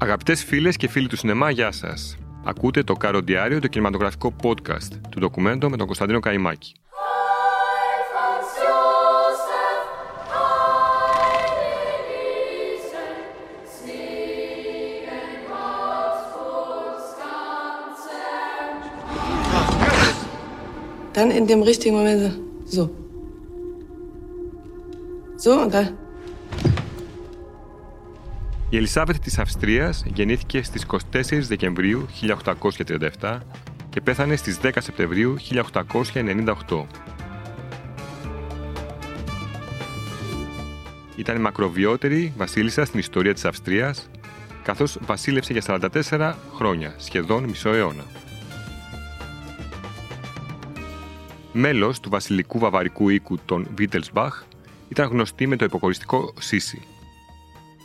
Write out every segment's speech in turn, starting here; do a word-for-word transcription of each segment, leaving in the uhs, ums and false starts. Αγαπητές φίλες και φίλοι του σινεμά, γεια σας. Ακούτε το Κάρο Διάριο, το κινηματογραφικό podcast του Documento με τον Κωνσταντίνο Καϊμάκη. Dann in dem richtigen Moment so. So und dann. Η Ελισάβετ της Αυστρίας γεννήθηκε στις εικοστή τέταρτη Δεκεμβρίου χίλια οκτακόσια τριάντα επτά και πέθανε στις δέκα Σεπτεμβρίου χίλια οκτακόσια ενενήντα οκτώ. Ήταν η μακροβιότερη βασίλισσα στην ιστορία της Αυστρίας, καθώς βασίλευσε για σαράντα τέσσερα χρόνια, σχεδόν μισό αιώνα. Μέλος του βασιλικού βαβαρικού οίκου των Wittelsbach, ήταν γνωστή με το υποκοριστικό Σίσι.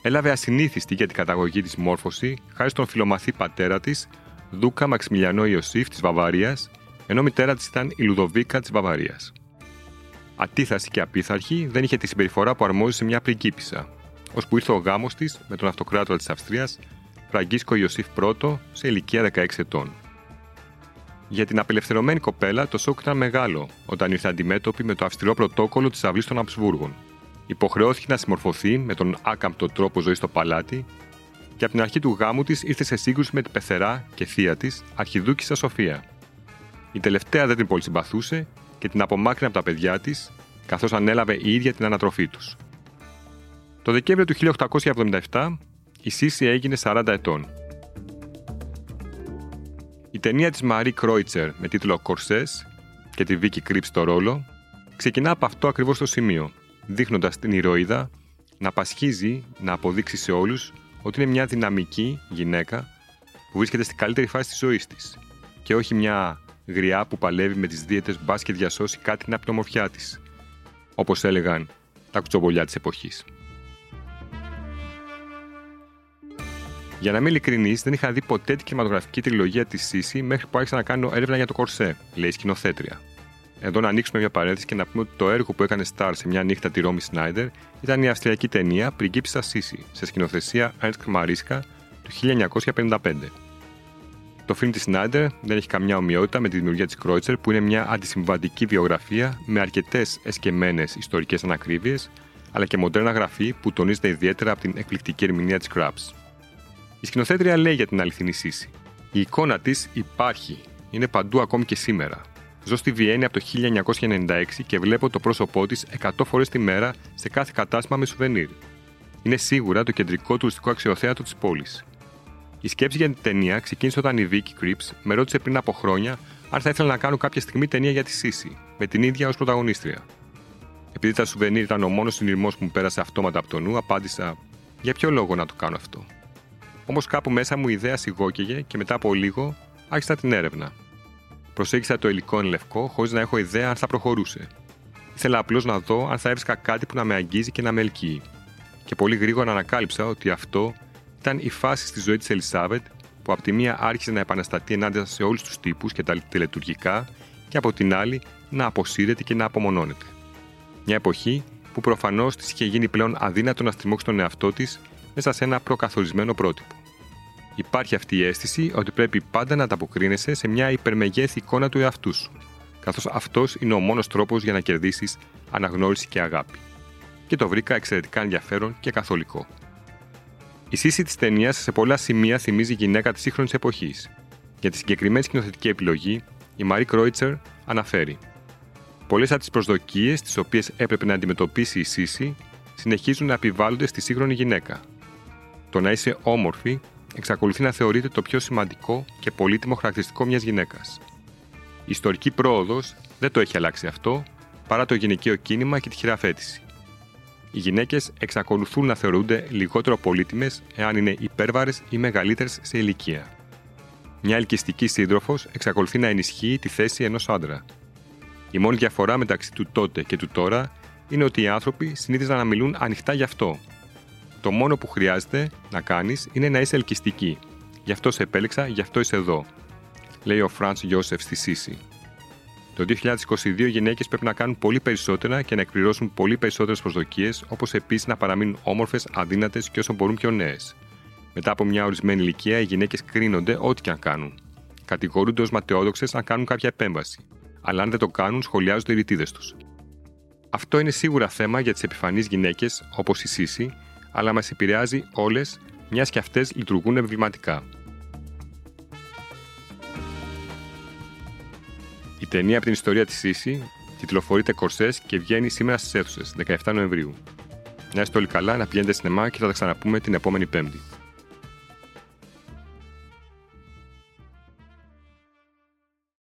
Έλαβε ασυνήθιστη για την καταγωγή της μόρφωση χάρη στον φιλομαθή πατέρα της, Δούκα Μαξιμιλιανό Ιωσήφ της Βαυαρίας, ενώ μητέρα της ήταν η Λουδοβίκα της Βαυαρίας. Ατίθαση και απίθαρχη, δεν είχε τη συμπεριφορά που αρμόζει σε μια πριγκίπισσα, ώσπου ήρθε ο γάμος της με τον αυτοκράτορα της Αυστρίας, Φραγκίσκο Ιωσήφ πρώτο, σε ηλικία δεκαέξι ετών. Για την απελευθερωμένη κοπέλα το σοκ ήταν μεγάλο όταν ήρθε αντιμέτωπη με το αυστηρό πρωτόκολλο της αυλής των Αψβούργων. Υποχρεώθηκε να συμμορφωθεί με τον άκαμπτο τρόπο ζωής στο παλάτι και από την αρχή του γάμου της ήρθε σε σύγκρουση με την πεθερά και θεία της, Αρχιδούκισσα Σοφία. Η τελευταία δεν την πολύ συμπαθούσε και την απομάκρυνε από τα παιδιά της, καθώς ανέλαβε η ίδια την ανατροφή τους. Το Δεκέμβριο του χίλια οκτακόσια εβδομήντα επτά η Σίσι έγινε σαράντα ετών. Η ταινία της Μαρί Κρόιτσερ με τίτλο «Κορσές» και τη Βίκη Κρίπ στο ρόλο ξεκινά από αυτό ακριβώς το σημείο, δείχνοντας την ηρωίδα να πασχίζει να αποδείξει σε όλους ότι είναι μια δυναμική γυναίκα που βρίσκεται στην καλύτερη φάση της ζωής της και όχι μια γριά που παλεύει με τις δίαιτες μπας και διασώσει κάτι από την ομορφιά της, όπως έλεγαν τα κουτσομπολιά της εποχής. Για να είμαι ειλικρινής, δεν είχα δει ποτέ την κινηματογραφική τριλογία της Σίσι μέχρι που άρχισα να κάνω έρευνα για το Κορσέ, λέει η σκηνοθέτρια. Εδώ να ανοίξουμε μια παρένθεση και να πούμε ότι το έργο που έκανε Σταρ σε μια νύχτα τη Ρόμι Σνάιντερ ήταν η αυστριακή ταινία Πριγκίπισσα Σίσι σε σκηνοθεσία Ernst Mariska του χίλια εννιακόσια πενήντα πέντε. Το φιλμ της Σνάιντερ δεν έχει καμιά ομοιότητα με τη δημιουργία της Κρόιτσερ, που είναι μια αντισυμβατική βιογραφία με αρκετές εσκεμμένες ιστορικές ανακρίβειες αλλά και μοντέρνα γραφή που τονίζεται ιδιαίτερα από την εκπληκτική ερμηνεία της Κραπς. Η σκηνοθέτρια λέει για την αληθινή Σίσι: η εικόνα της υπάρχει, είναι παντού ακόμη και σήμερα. Ζω στη Βιέννη από το χίλια εννιακόσια ενενήντα έξι και βλέπω το πρόσωπό της εκατό φορές τη μέρα σε κάθε κατάστημα με σουβενίρ. Είναι σίγουρα το κεντρικό τουριστικό αξιοθέατο της πόλης. Η σκέψη για την ταινία ξεκίνησε όταν η Βίκη Κρίπς με ρώτησε πριν από χρόνια αν θα ήθελα να κάνω κάποια στιγμή ταινία για τη Σίσι, με την ίδια ως πρωταγωνίστρια. Επειδή τα σουβενίρ ήταν ο μόνος συνειρμός που μου πέρασε αυτόματα από το νου, απάντησα: για ποιο λόγο να το κάνω αυτό. Όμως κάπου μέσα μου η ιδέα σιγόκαιγε και μετά από λίγο άρχισα την έρευνα. Προσέγγισα το υλικό εν λευκό, χωρίς να έχω ιδέα αν θα προχωρούσε. Ήθελα απλώς να δω αν θα έβρισκα κάτι που να με αγγίζει και να με ελκύει. Και πολύ γρήγορα ανακάλυψα ότι αυτό ήταν η φάση στη ζωή της Ελισάβετ, που από τη μία άρχισε να επαναστατεί ενάντια σε όλους τους τύπους και τα τελετουργικά, και από την άλλη να αποσύρεται και να απομονώνεται. Μια εποχή που προφανώς της είχε γίνει πλέον αδύνατο να στριμώξει τον εαυτό της μέσα σε ένα προκαθορισμένο πρότυπο. Υπάρχει αυτή η αίσθηση ότι πρέπει πάντα να ανταποκρίνεσαι σε μια υπερμεγέθη εικόνα του εαυτού σου, καθώς αυτός είναι ο μόνος τρόπος για να κερδίσεις αναγνώριση και αγάπη. Και το βρήκα εξαιρετικά ενδιαφέρον και καθολικό. Η Σίσι της ταινίας σε πολλά σημεία θυμίζει γυναίκα της σύγχρονης εποχής. Για τη συγκεκριμένη σκηνοθετική επιλογή, η Μαρί Κρόιτσερ αναφέρει: πολλές από τις προσδοκίες τις οποίες έπρεπε να αντιμετωπίσει η Σίσι συνεχίζουν να επιβάλλονται στη σύγχρονη γυναίκα. Το να είσαι όμορφη εξακολουθεί να θεωρείται το πιο σημαντικό και πολύτιμο χαρακτηριστικό μιας γυναίκας. Η ιστορική πρόοδος δεν το έχει αλλάξει αυτό, παρά το γυναικείο κίνημα και τη χειραφέτηση. Οι γυναίκες εξακολουθούν να θεωρούνται λιγότερο πολύτιμες εάν είναι υπέρβαρες ή μεγαλύτερες σε ηλικία. Μια ελκυστική σύντροφος εξακολουθεί να ενισχύει τη θέση ενός άντρα. Η μόνη διαφορά μεταξύ του τότε και του τώρα είναι ότι οι άνθρωποι συνήθιζαν να μιλούν ανοιχτά γι' αυτό. Το μόνο που χρειάζεται να κάνεις είναι να είσαι ελκυστική. Γι' αυτό σε επέλεξα, γι' αυτό είσαι εδώ, λέει ο Φραντς Γιώσεφ στη Σίσι. Το δύο χιλιάδες είκοσι δύο οι γυναίκες πρέπει να κάνουν πολύ περισσότερα και να εκπληρώσουν πολύ περισσότερες προσδοκίες, όπως επίσης να παραμείνουν όμορφες, αδύνατες και όσο μπορούν πιο νέες. Μετά από μια ορισμένη ηλικία, οι γυναίκες κρίνονται ό,τι και αν κάνουν. Κατηγορούνται ως ματαιόδοξες αν κάνουν κάποια επέμβαση. Αλλά αν δεν το κάνουν, σχολιάζονται οι ρητίδες τους. Αυτό είναι σίγουρα θέμα για τις επιφανείς γυναίκες, όπως η Σίσι, αλλά μας επηρεάζει όλες, μιας και αυτές λειτουργούν εμβληματικά. Η ταινία από την ιστορία της Σίσι τιτλοφορείται Κορσές και βγαίνει σήμερα στις αίθουσες, δεκαεφτά Νοεμβρίου. Να είστε όλοι καλά, να πηγαίνετε σινεμά και θα τα ξαναπούμε την επόμενη Πέμπτη.